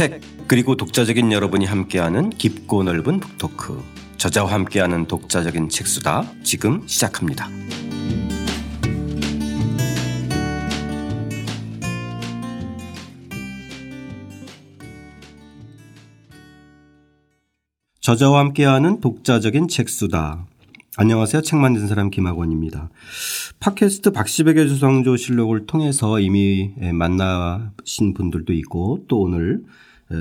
책 그리고 독자적인 여러분이 함께하는 깊고 넓은 북토크, 저자와 함께하는 독자적인 책수다 지금 시작합니다. 저자와 함께하는 독자적인 책수다. 안녕하세요. 책 만든 사람 김학원입니다. 팟캐스트 박시백의 조상조 실록을 통해서 이미 만나신 분들도 있고 또 오늘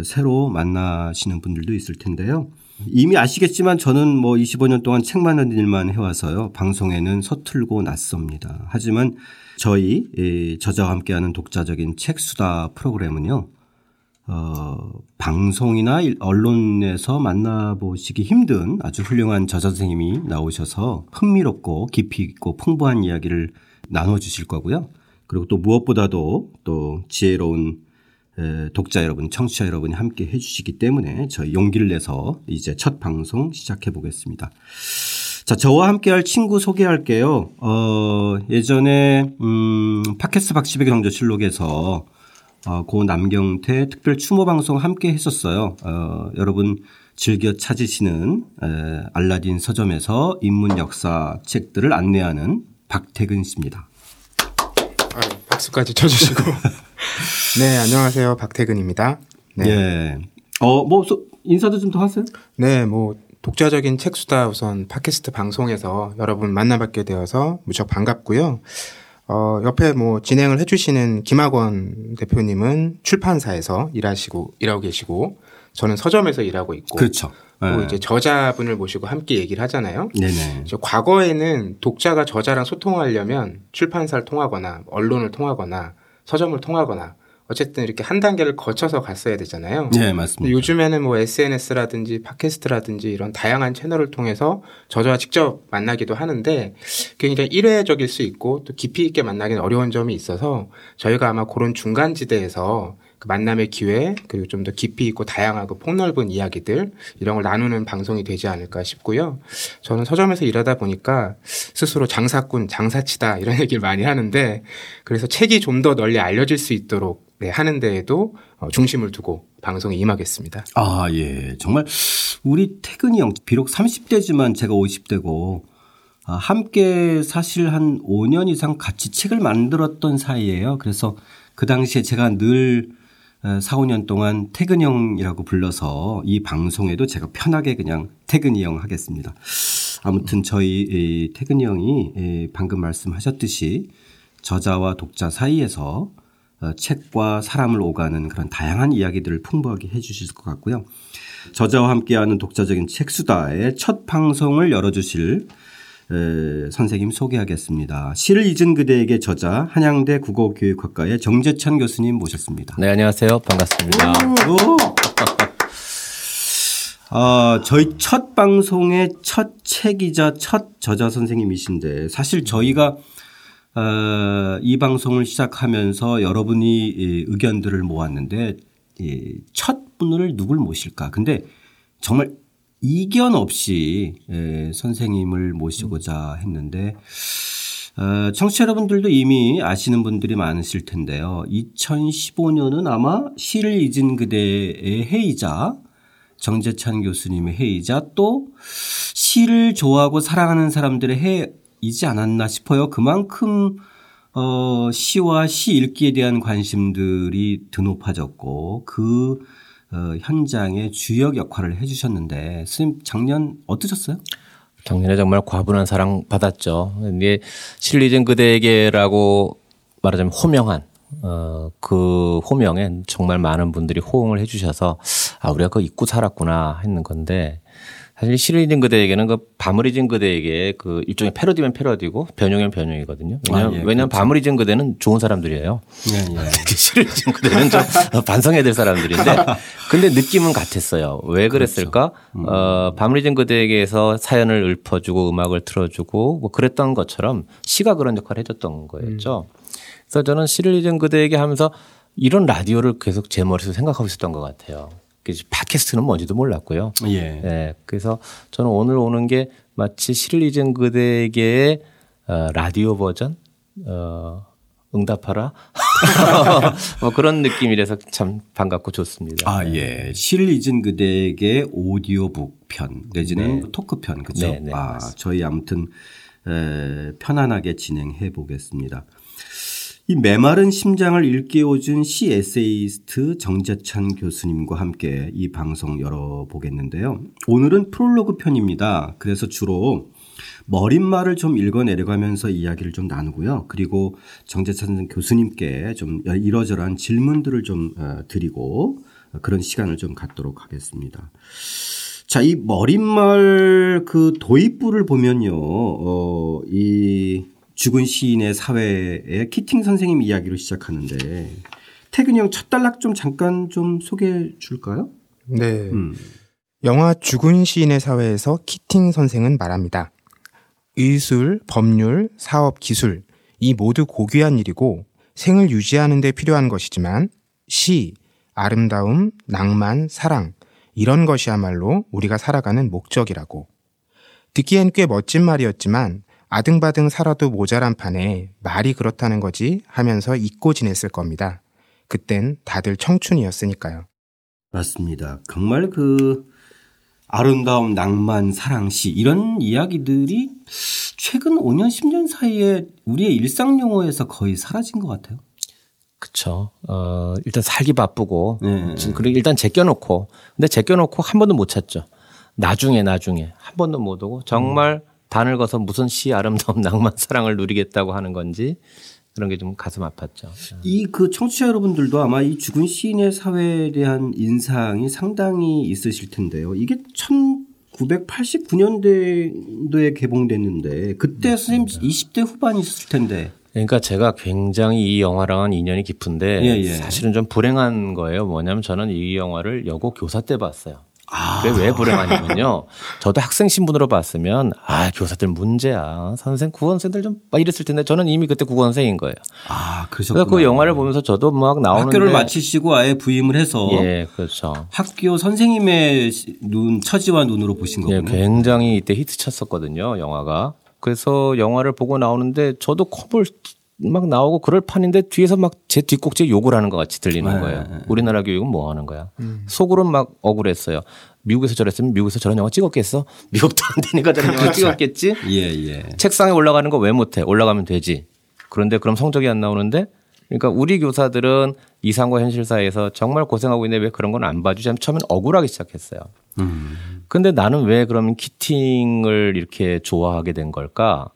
새로 만나시는 분들도 있을 텐데요. 이미 아시겠지만 저는 25년 동안 책 만드는 일만 해와서요. 방송에는 서툴고 낯섭니다. 하지만 저희 저자와 함께하는 독자적인 책수다 프로그램은요. 방송이나 언론에서 만나보시기 힘든 아주 훌륭한 저자 선생님이 나오셔서 흥미롭고 깊이 있고 풍부한 이야기를 나눠주실 거고요. 그리고 또 무엇보다도 또 지혜로운 독자 여러분, 청취자 여러분이 함께 해 주시기 때문에 저희 용기를 내서 이제 첫 방송 시작해 보겠습니다. 자, 저와 함께할 친구 소개할게요. 예전에 팟캐스트 박시백의 정조 실록에서 고 남경태 특별 추모 방송 함께 했었어요. 여러분 즐겨 찾으시는 알라딘 서점에서 인문 역사 책들을 안내하는 박태근 씨입니다. 박수까지 쳐주시고. 네, 안녕하세요, 박태근입니다. 네. 예. 인사도 좀 더 하세요. 네, 독자적인 책수다 우선 팟캐스트 방송에서 여러분 만나뵙게 되어서 무척 반갑고요. 옆에 진행을 해주시는 김학원 대표님은 출판사에서 일하고 계시고, 저는 서점에서 일하고 있고. 그렇죠. 네. 또 이제 저자분을 모시고 함께 얘기를 하잖아요. 네네. 과거에는 독자가 저자랑 소통하려면 출판사를 통하거나, 언론을 통하거나, 서점을 통하거나, 어쨌든 이렇게 한 단계를 거쳐서 갔어야 되잖아요. 네, 맞습니다. 요즘에는 SNS라든지 팟캐스트라든지 이런 다양한 채널을 통해서 저자와 직접 만나기도 하는데 굉장히 일회적일 수 있고 또 깊이 있게 만나기는 어려운 점이 있어서 저희가 아마 그런 중간지대에서 그 만남의 기회 그리고 좀 더 깊이 있고 다양하고 폭넓은 이야기들 이런 걸 나누는 방송이 되지 않을까 싶고요. 저는 서점에서 일하다 보니까 스스로 장사꾼, 장사치다 이런 얘기를 많이 하는데 그래서 책이 좀 더 널리 알려질 수 있도록 하는 데에도 중심을 두고 방송에 임하겠습니다. 아, 예. 정말 우리 태근이 형 비록 30대지만 제가 50대고 함께 사실 한 5년 이상 같이 책을 만들었던 사이예요. 그래서 그 당시에 제가 늘 4, 5년 동안 태근이 형이라고 불러서 이 방송에도 제가 편하게 그냥 태근이 형 하겠습니다. 아무튼 저희 태근이 형이 방금 말씀하셨듯이 저자와 독자 사이에서 책과 사람을 오가는 그런 다양한 이야기들을 풍부하게 해 주실 것 같고요. 저자와 함께하는 독자적인 책수다의 첫 방송을 열어주실 선생님 소개하겠습니다. 시를 잊은 그대에게 저자 한양대 국어교육학과의 정재찬 교수님 모셨습니다. 네, 안녕하세요. 반갑습니다. 저희 첫 방송의 첫 책이자 첫 저자 선생님이신데 사실 저희가 이 방송을 시작하면서 여러분이 의견들을 모았는데 첫 분을 누굴 모실까? 근데 정말 이견 없이 선생님을 모시고자 했는데 청취자 여러분들도 이미 아시는 분들이 많으실 텐데요. 2015년은 아마 시를 잊은 그대의 해이자 정재찬 교수님의 해이자 또 시를 좋아하고 사랑하는 사람들의 해이지 않았나 싶어요. 그만큼 시와 시 읽기에 대한 관심들이 드높아졌고 그 현장의 주역 역할을 해 주셨는데 스님 작년 어떠셨어요? 작년에 정말 과분한 사랑 받았죠. 근데 시를 잊은 그대에게라고 말하자면 호명한 그 호명에 정말 많은 분들이 호응을 해 주셔서 우리가 그거 잊고 살았구나 했는 건데 사실 시를 잊은 그대에게는 그 밤을 잊은 그대에게 그 일종의 패러디면 패러디고 변형이면 변형이거든요. 왜냐하면 밤을 잊은 그대는 좋은 사람들이에요. 예. 시를 잊은 그대는 좀 반성해야 될 사람들인데 근데 느낌은 같았어요. 왜 그랬을까? 그렇죠. 밤을 잊은 그대에게에서 사연을 읊어주고 음악을 틀어주고 그랬던 것처럼 시가 그런 역할을 해줬던 거였죠. 그래서 저는 시를 잊은 그대에게 하면서 이런 라디오를 계속 제 머릿속에 생각하고 있었던 것 같아요. 팟캐스트는 뭔지도 몰랐고요. 예. 네, 그래서 저는 오늘 오는 게 마치 시를 잊은 그대에게의 라디오 버전 응답하라 뭐 그런 느낌이라서 참 반갑고 좋습니다. 아, 예. 시를 잊은 그대에게 오디오북 편 내지는 네. 토크 편 그렇죠? 네, 네, 아, 맞습니다. 저희 아무튼 편안하게 진행해 보겠습니다. 이 메마른 심장을 일깨워준 시 에세이스트 정재찬 교수님과 함께 이 방송 열어보겠는데요. 오늘은 프롤로그 편입니다. 그래서 주로 머릿말을 좀 읽어내려가면서 이야기를 좀 나누고요. 그리고 정재찬 교수님께 좀 이러저러한 질문들을 좀 드리고 그런 시간을 좀 갖도록 하겠습니다. 자, 이 머릿말 그 도입부를 보면요. 이 죽은 시인의 사회에 키팅 선생님 이야기로 시작하는데 태근이 형 첫 단락 좀 잠깐 좀 소개해 줄까요? 네. 영화 죽은 시인의 사회에서 키팅 선생은 말합니다. 의술, 법률, 사업, 기술 이 모두 고귀한 일이고 생을 유지하는 데 필요한 것이지만 시, 아름다움, 낭만, 사랑 이런 것이야말로 우리가 살아가는 목적이라고. 듣기엔 꽤 멋진 말이었지만 아등바등 살아도 모자란 판에 말이 그렇다는 거지 하면서 잊고 지냈을 겁니다. 그땐 다들 청춘이었으니까요. 맞습니다. 정말 그 아름다움, 낭만, 사랑, 시 이런 이야기들이 최근 5년, 10년 사이에 우리의 일상 용어에서 거의 사라진 것 같아요. 그렇죠. 일단 살기 바쁘고 그리고 일단 제껴놓고 근데 제껴놓고 한 번도 못 찾죠. 나중에 한 번도 못 오고 정말 다 늙어서 무슨 시 아름다움 낭만 사랑을 누리겠다고 하는 건지 그런 게 좀 가슴 아팠죠. 이 그 청취자 여러분들도 아마 이 죽은 시인의 사회에 대한 인상이 상당히 있으실 텐데요. 이게 1989년도에 개봉됐는데 그때 선생님 20대 후반이었을 텐데. 그러니까 제가 굉장히 이 영화랑은 인연이 깊은데 사실은 좀 불행한 거예요. 뭐냐면 저는 이 영화를 여고 교사 때 봤어요. 그게 왜 불행하냐면요. 저도 학생 신분으로 봤으면 아 교사들 문제야. 선생 국어선생들 좀 막 이랬을 텐데 저는 이미 그때 국어선생인 거예요. 아 그러셨구나. 그래서 그 영화를 보면서 저도 막 나오는데. 학교를 마치시고 아예 부임을 해서. 예, 그렇죠. 학교 선생님의 처지와 눈으로 보신 거군요. 예, 굉장히 이때 히트쳤었거든요. 영화가. 그래서 영화를 보고 나오는데 저도 컵을 막 나오고 그럴 판인데 뒤에서 막 제 뒷꼭지에 욕을 하는 것 같이 들리는 거예요. 우리나라 교육은 뭐 하는 거야. 속으로 막 억울했어요. 미국에서 저랬으면 미국에서 저런 영화 찍었겠어? 미국도 안 되니까 저런 영화 찍었겠지? 예. 책상에 올라가는 거 왜 못해? 올라가면 되지. 그런데 그럼 성적이 안 나오는데 그러니까 우리 교사들은 이상과 현실 사이에서 정말 고생하고 있는데 왜 그런 건 안 봐주지? 처음엔 억울하기 시작했어요. 근데 나는 왜 그러면 키팅을 이렇게 좋아하게 된 걸까?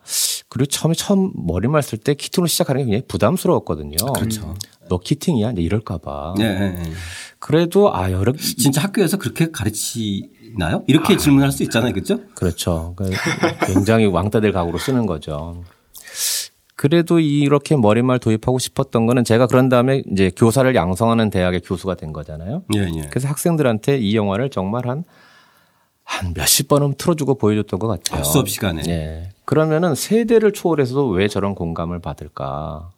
그리고 처음 머리말 쓸 때 키팅으로 시작하는 게 굉장히 부담스러웠거든요. 그렇죠. 너 키팅이야? 이제 이럴까봐. 네. 그래도 아 여러 진짜 학교에서 그렇게 가르치나요? 이렇게 질문할 수 있잖아요, 그렇죠? 그렇죠. 그러니까 굉장히 왕따들 각오로 쓰는 거죠. 그래도 이렇게 머리말 도입하고 싶었던 거는 제가 그런 다음에 이제 교사를 양성하는 대학의 교수가 된 거잖아요. 예. 그래서 학생들한테 이 영화를 정말 한 몇십 번은 틀어주고 보여줬던 것 같아요. 수업 시간에. 예. 그러면은 세대를 초월해서도 왜 저런 공감을 받을까.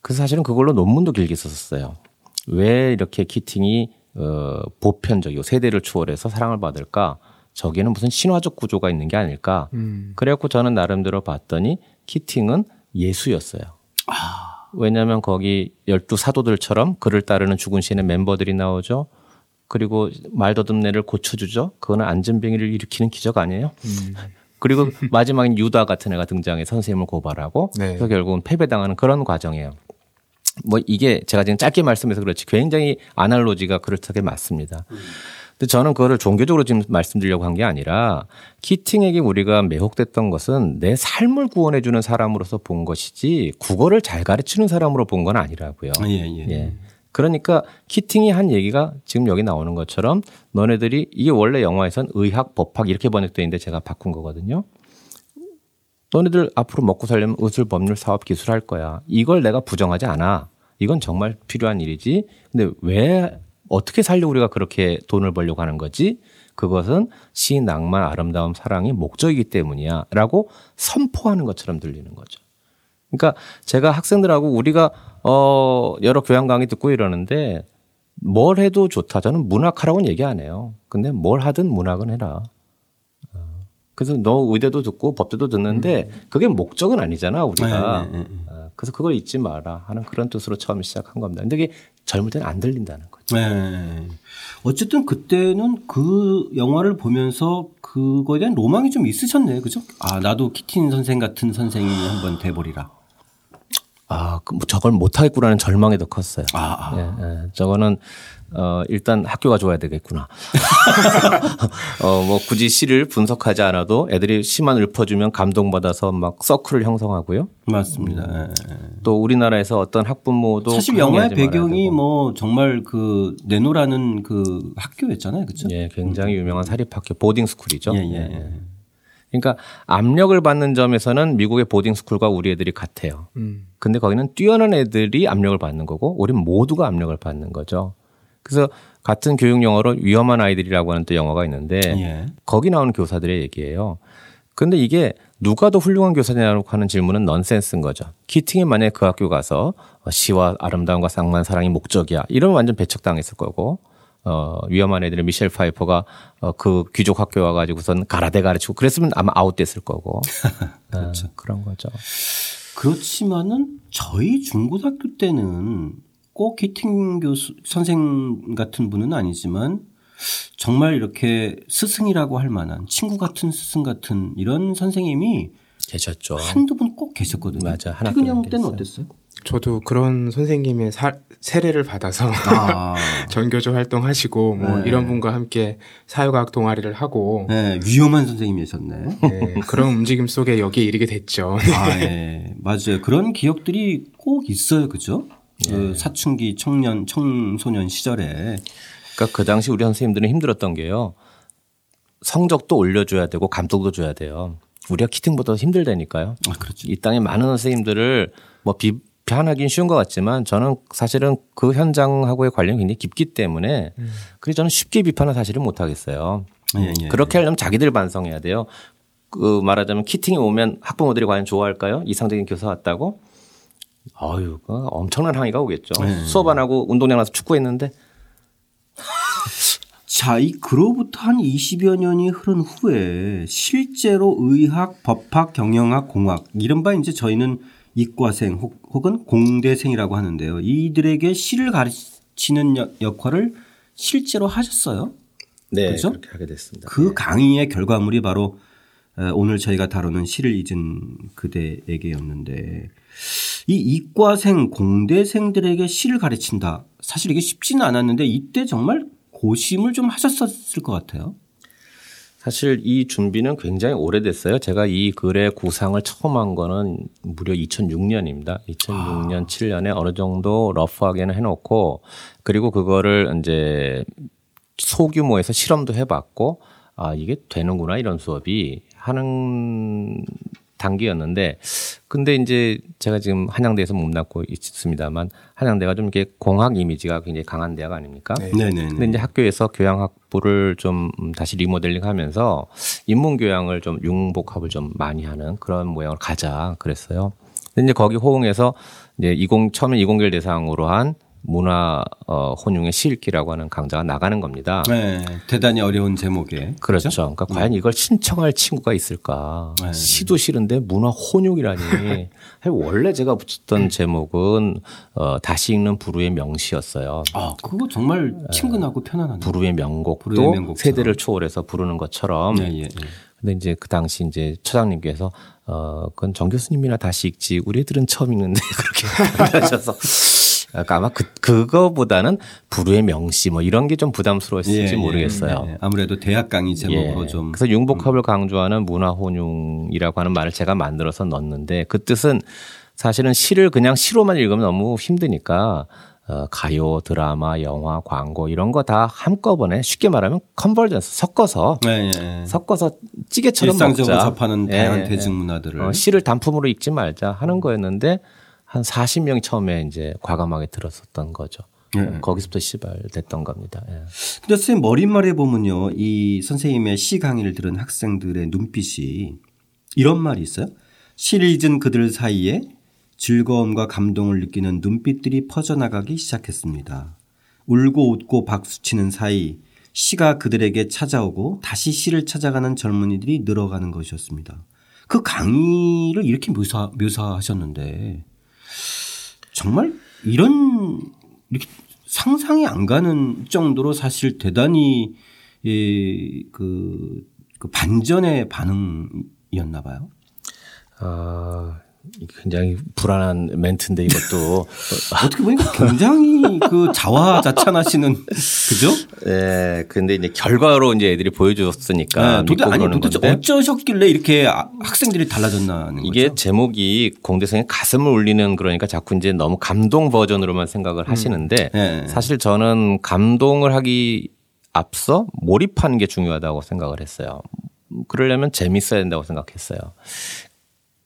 그래서 사실은 그걸로 논문도 길게 썼었어요. 왜 이렇게 키팅이 보편적이고 세대를 초월해서 사랑을 받을까. 저기에는 무슨 신화적 구조가 있는 게 아닐까. 그래갖고 저는 나름대로 봤더니 키팅은 예수였어요. 왜냐하면 거기 12사도들처럼 그를 따르는 죽은 시인의 멤버들이 나오죠. 그리고 말더듬네를 고쳐주죠. 그거는 안전병이를 일으키는 기적 아니에요. 그리고 마지막엔 유다 같은 애가 등장해서 선생님을 고발하고 그래서 결국은 패배당하는 그런 과정이에요. 뭐 이게 제가 지금 짧게 말씀해서 그렇지 굉장히 아날로지가 그럴듯하게 맞습니다. 근데 저는 그거를 종교적으로 지금 말씀드리려고 한 게 아니라 키팅에게 우리가 매혹됐던 것은 내 삶을 구원해 주는 사람으로서 본 것이지 국어를 잘 가르치는 사람으로 본 건 아니라고요. 예. 그러니까 키팅이 한 얘기가 지금 여기 나오는 것처럼 너네들이 이게 원래 영화에선 의학, 법학 이렇게 번역돼 있는데 제가 바꾼 거거든요. 너네들 앞으로 먹고 살려면 의술, 법률, 사업, 기술 할 거야. 이걸 내가 부정하지 않아. 이건 정말 필요한 일이지. 근데 왜 어떻게 살려고 우리가 그렇게 돈을 벌려고 하는 거지? 그것은 시, 낭만, 아름다움, 사랑이 목적이기 때문이야 라고 선포하는 것처럼 들리는 거죠. 그러니까 제가 학생들하고 우리가 여러 교양 강의 듣고 이러는데 뭘 해도 좋다. 저는 문학하라고는 얘기 안 해요. 근데 뭘 하든 문학은 해라. 그래서 너 의대도 듣고 법대도 듣는데 그게 목적은 아니잖아 우리가. 그래서 그걸 잊지 마라 하는 그런 뜻으로 처음 시작한 겁니다. 근데 그게 젊을 때는 안 들린다는 거죠. 네. 어쨌든 그때는 그 영화를 보면서 그거에 대한 로망이 좀 있으셨네. 그죠? 아, 나도 키팅 선생 같은 선생님이 한번 돼버리라. 아, 그 뭐 저걸 못하겠구나는 절망이 더 컸어요. 예, 예. 저거는 일단 학교가 좋아야 되겠구나. 뭐 굳이 시를 분석하지 않아도 애들이 시만 읊어주면 감동받아서 막 서클을 형성하고요. 맞습니다. 또 우리나라의 어떤 학부모도 사실 영화의 배경이 뭐 정말 그 내노라는 그 학교였잖아요, 그렇죠? 예, 굉장히 유명한 사립학교 보딩 스쿨이죠. 예, 예. 예. 그러니까 압력을 받는 점에서는 미국의 보딩스쿨과 우리 애들이 같아요. 근데 거기는 뛰어난 애들이 압력을 받는 거고 우린 모두가 압력을 받는 거죠. 그래서 같은 교육 용어로 위험한 아이들이라고 하는 또 영화가 있는데 예. 거기 나오는 교사들의 얘기예요. 근데 이게 누가 더 훌륭한 교사냐고 하는 질문은 넌센스인 거죠. 키팅이 만약에 그 학교 가서 시와 아름다움과 쌍만 사랑이 목적이야. 이러면 완전 배척당했을 거고 위험한 애들은 미셸 파이퍼가 그 귀족 학교 와가지고선 가라대 가르치고 그랬으면 아마 아웃됐을 거고. 그렇죠. 그런 거죠. 그렇지만은 저희 중고등학교 때는 꼭 키팅 교수 선생 같은 분은 아니지만 정말 이렇게 스승이라고 할 만한 친구 같은 스승 같은 이런 선생님이 계셨죠. 한두 분 꼭 계셨거든요. 맞아. 태근 형 때는 어땠어요? 저도 그런 선생님의 세례를 받아서 전교조 활동하시고 뭐 네. 이런 분과 함께 사회과학 동아리를 하고 네, 위험한 선생님이셨네. 네, 그런 움직임 속에 여기에 이르게 됐죠. 아, 네. 맞아요. 그런 기억들이 꼭 있어요. 그죠? 네. 그 사춘기 청소년 시절에. 그러니까 그 당시 우리 선생님들은 힘들었던 게요. 성적도 올려줘야 되고 감독도 줘야 돼요. 우리가 키팅보다 힘들다니까요. 아, 그렇죠. 이 땅에 많은 선생님들을 뭐 비판하기는 쉬운 것 같지만 저는 사실은 그 현장하고의 관련이 굉장히 깊기 때문에 그래서 저는 쉽게 비판을 사실은 못하겠어요. 예, 예, 그렇게 하려면 자기들 반성해야 돼요. 그 말하자면 키팅이 오면 학부모들이 과연 좋아할까요? 이상적인 교사 왔다고? 아유, 엄청난 항의가 오겠죠. 예. 수업 안 하고 운동장 가서 축구했는데. 자, 이 그로부터 한 20여 년이 흐른 후에 실제로 의학, 법학, 경영학, 공학 이른바 이제 저희는 이과생 혹은 공대생이라고 하는데요. 이들에게 시를 가르치는 역할을 실제로 하셨어요? 네. 그렇죠? 그렇게 하게 됐습니다. 그 네. 강의의 결과물이 바로 오늘 저희가 다루는 시를 잊은 그대에게였는데 이 이과생 공대생들에게 시를 가르친다. 사실 이게 쉽지는 않았는데 이때 정말 고심을 좀 하셨었을 것 같아요. 사실 이 준비는 굉장히 오래됐어요. 제가 이 글의 구상을 처음 한 거는 무려 2006년입니다. 2006년, 7년에 어느 정도 러프하게는 해놓고 그리고 그거를 이제 소규모에서 실험도 해봤고 아, 이게 되는구나 이런 수업이 하는 단계였는데 근데 이제 제가 지금 한양대에서 몸담고 있습니다만 한양대가 좀 이렇게 공학 이미지가 굉장히 강한 대학 아닙니까? 네네네. 근데 이제 학교에서 교양학부를 좀 다시 리모델링하면서 인문교양을 좀 융복합을 좀 많이 하는 그런 모양을 가자 그랬어요. 근데 이제 거기 호응해서 이제 처음에 20계를 대상으로 한 문화 혼용의 시읽기라고 하는 강좌가 나가는 겁니다. 네, 대단히 어려운 제목에. 그렇죠. 그러니까 과연 이걸 신청할 친구가 있을까. 네. 시도 싫은데 문화 혼용이라니. 원래 제가 붙였던 제목은 다시 읽는 부르의 명시였어요. 아, 그거 정말 친근하고 편안한. 부르의 명곡도 세대를 초월해서 부르는 것처럼. 네, 예, 예. 근데 이제 그 당시 이제 처장님께서 그건 정 교수님이나 다시 읽지 우리 애들은 처음 읽는데 그렇게 하셔서. 그러니까 아마 그거보다는 부르의 명시 뭐 이런 게 좀 부담스러웠을지 예, 모르겠어요. 예, 예. 아무래도 대학 강의 제목으로 예. 좀. 그래서 융복합을 강조하는 문화혼용이라고 하는 말을 제가 만들어서 넣었는데 그 뜻은 사실은 시를 그냥 시로만 읽으면 너무 힘드니까 가요, 드라마, 영화, 광고 이런 거 다 한꺼번에 쉽게 말하면 컨버전스 섞어서 예, 예. 섞어서 찌개처럼 일상적으로 먹자. 접하는 다양한 예, 대중문화들을. 시를 단품으로 읽지 말자 하는 거였는데 한 40명이 처음에 이제 과감하게 들었었던 거죠. 거기서부터 시발됐던 겁니다. 예. 근데 선생님 머릿말에 보면요. 이 선생님의 시 강의를 들은 학생들의 눈빛이 이런 말이 있어요. 시를 잊은 그들 사이에 즐거움과 감동을 느끼는 눈빛들이 퍼져나가기 시작했습니다. 울고 웃고 박수치는 사이 시가 그들에게 찾아오고 다시 시를 찾아가는 젊은이들이 늘어가는 것이었습니다. 그 강의를 이렇게 묘사하셨는데 정말 이런 이렇게 상상이 안 가는 정도로 사실 대단히 그 반전의 반응이었나 봐요. 아, 굉장히 불안한 멘트인데 이것도 어떻게 보니까 굉장히 그 자화자찬하시는 그죠? 네, 근데 이제 결과로 이제 애들이 보여줬으니까. 네, 도대체 어쩌셨길래 이렇게 학생들이 달라졌나는 이게 거죠? 제목이 공대생의 가슴을 울리는 그러니까 자꾸 이제 너무 감동 버전으로만 생각을 하시는데 네. 사실 저는 감동을 하기 앞서 몰입하는 게 중요하다고 생각을 했어요. 그러려면 재밌어야 된다고 생각했어요.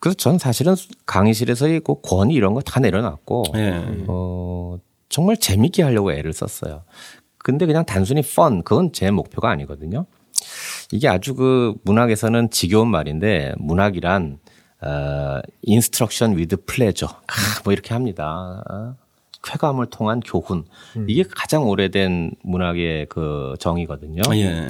그래서 저는 사실은 강의실에서 있고 권위 이런 거 다 내려놨고 네. 정말 재밌게 하려고 애를 썼어요. 근데 그냥 단순히 fun 그건 제 목표가 아니거든요. 이게 아주 그 문학에서는 지겨운 말인데 문학이란 instruction with pleasure 뭐 이렇게 합니다. 쾌감을 통한 교훈 이게 가장 오래된 문학의 그 정의거든요. 예.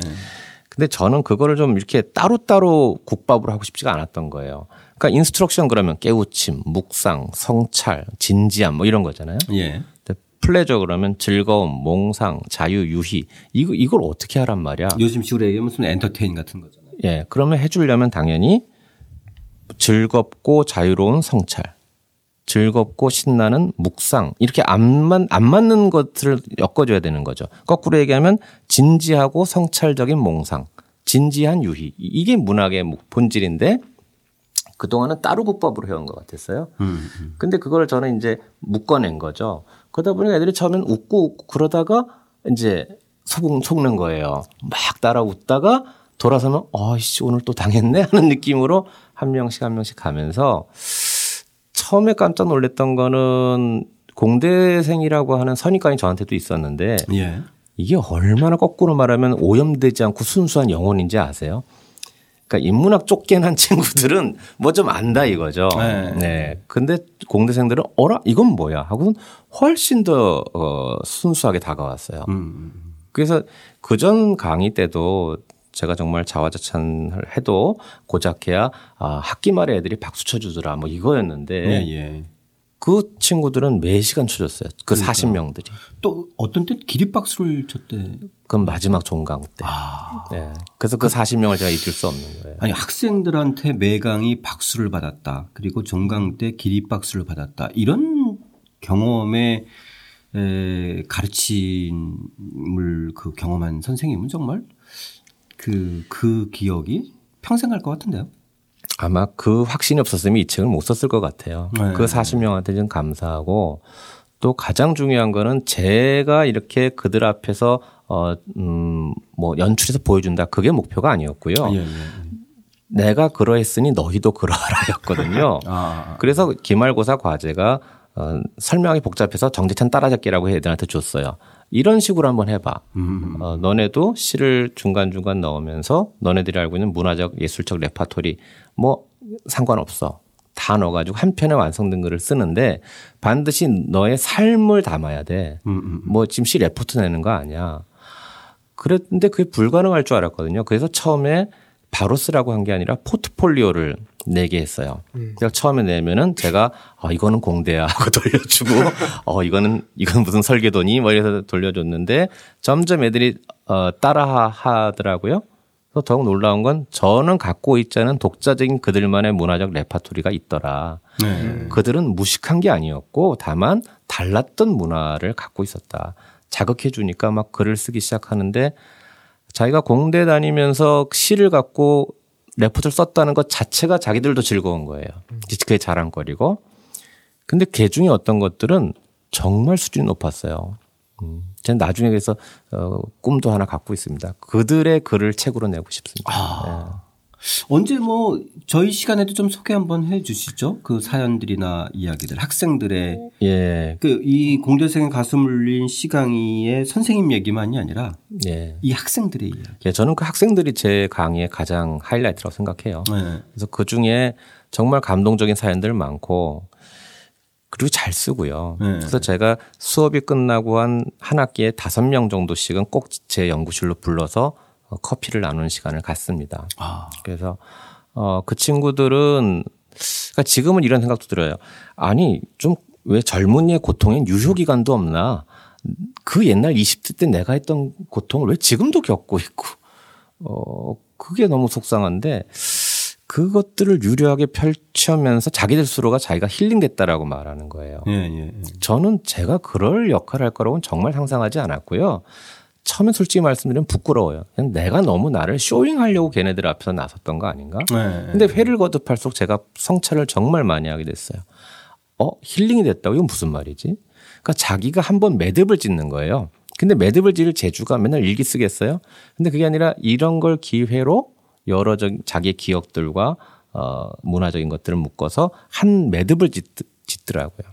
근데 저는 그거를 좀 이렇게 따로따로 국밥으로 하고 싶지가 않았던 거예요. 그러니까 인스트럭션 그러면 깨우침, 묵상, 성찰, 진지함 뭐 이런 거잖아요. 예. 근데 플레저 그러면 즐거움, 몽상, 자유, 유희 이걸 어떻게 하란 말이야. 요즘 식으로 얘기하면 무슨 엔터테인 같은 거잖아요. 예. 그러면 해주려면 당연히 즐겁고 자유로운 성찰. 즐겁고 신나는 묵상 이렇게 안 맞는 것을 엮어줘야 되는 거죠. 거꾸로 얘기하면 진지하고 성찰적인 몽상, 진지한 유희 이게 문학의 본질인데 그동안은 따로 국밥으로 해온 것 같았어요. 근데 그걸 저는 이제 묶어낸 거죠. 그러다 보니까 애들이 처음엔 웃고 그러다가 이제 속는 거예요. 막 따라 웃다가 돌아서면 아이씨 오늘 또 당했네 하는 느낌으로 한 명씩 가면서 처음에 깜짝 놀랐던 거는 공대생이라고 하는 선입관이 저한테도 있었는데 예. 이게 얼마나 거꾸로 말하면 오염되지 않고 순수한 영혼인지 아세요? 그러니까 인문학 쫓겨난 친구들은 뭐 좀 안다 이거죠. 네. 네. 근데 공대생들은 어라 이건 뭐야 하고는 훨씬 더 순수하게 다가왔어요. 그래서 그전 강의 때도 제가 정말 자화자찬을 해도 고작해야 학기 말에 애들이 박수 쳐주더라 뭐 이거였는데 네, 예. 그 친구들은 매시간 쳐줬어요. 그 그러니까. 40명들이. 또 어떤 때 기립박수를 쳤대. 그건 마지막 종강 때. 아. 네. 그래서 그 40명을 제가 이길 수 없는 거예요. 아니 학생들한테 매강이 박수를 받았다. 그리고 종강 때 기립박수를 받았다. 이런 경험에 가르침을 그 경험한 선생님은 정말 그 기억이 평생 갈 것 같은데요. 아마 그 확신이 없었으면 이 책을 못 썼을 것 같아요. 네. 그 40명한테 좀 감사하고 또 가장 중요한 거는 제가 이렇게 그들 앞에서 뭐 연출해서 보여준다. 그게 목표가 아니었고요. 예, 예. 내가 그러했으니 너희도 그러하라였거든요. 아. 그래서 기말고사 과제가 설명이 복잡해서 정재찬 따라잡기라고 애들한테 줬어요. 이런 식으로 한번 해봐. 너네도 시를 중간중간 넣으면서 너네들이 알고 있는 문화적 예술적 레파토리 뭐 상관없어. 다 넣어가지고 한 편의 완성된 글을 쓰는데 반드시 너의 삶을 담아야 돼. 뭐 지금 시 레포트 내는 거 아니야. 그런데 그게 불가능할 줄 알았거든요. 그래서 처음에 바로 쓰라고 한 게 아니라 포트폴리오를 내게 했어요. 그래서 처음에 내면은 제가 이거는 공대야 하고 돌려주고 이건 무슨 설계도니 뭐 이래서 돌려줬는데 점점 애들이 따라하더라고요. 그래서 더욱 놀라운 건 저는 갖고 있지 않은 독자적인 그들만의 문화적 레파토리가 있더라. 네. 그들은 무식한 게 아니었고 다만 달랐던 문화를 갖고 있었다. 자극해 주니까 막 글을 쓰기 시작하는데 자기가 공대 다니면서 시를 갖고 레포트를 썼다는 것 자체가 자기들도 즐거운 거예요. 그게 자랑거리고. 근데 그 중에 어떤 것들은 정말 수준이 높았어요. 저는 나중에 그래서 꿈도 하나 갖고 있습니다. 그들의 글을 책으로 내고 싶습니다. 아, 네. 언제 뭐 저희 시간에도 좀 소개 한번 해 주시죠. 그 사연들이나 이야기들, 학생들의 예. 그 이 공대생의 가슴을 울린 시 강의의 선생님 얘기만이 아니라 예. 이 학생들의 이야기. 예, 저는 그 학생들이 제 강의의 가장 하이라이트라고 생각해요. 예. 그래서 그 중에 정말 감동적인 사연들 많고 그리고 잘 쓰고요. 예. 그래서 제가 수업이 끝나고 한 학기에 5명 정도씩은 꼭 제 연구실로 불러서 커피를 나누는 시간을 갖습니다. 아. 그래서 그 친구들은 그러니까 지금은 이런 생각도 들어요. 아니 좀 왜 젊은이의 고통엔 유효기간도 없나. 그 옛날 20대 때 내가 했던 고통을 왜 지금도 겪고 있고. 그게 너무 속상한데 그것들을 유려하게 펼치면서 자기들 스스로가 자기가 힐링됐다라고 말하는 거예요. 예. 저는 제가 그럴 역할을 할 거라고는 정말 상상하지 않았고요. 처음엔 솔직히 말씀드리면 부끄러워요. 그냥 내가 너무 나를 쇼잉하려고 걔네들 앞에서 나섰던 거 아닌가? 근데 회를 거듭할수록 제가 성찰을 정말 많이 하게 됐어요. 힐링이 됐다고? 이건 무슨 말이지? 그러니까 자기가 한번 매듭을 짓는 거예요. 근데 매듭을 지을 재주가 맨날 일기 쓰겠어요? 근데 그게 아니라 이런 걸 기회로 여러 자기의 기억들과 문화적인 것들을 묶어서 한 매듭을 짓더라고요.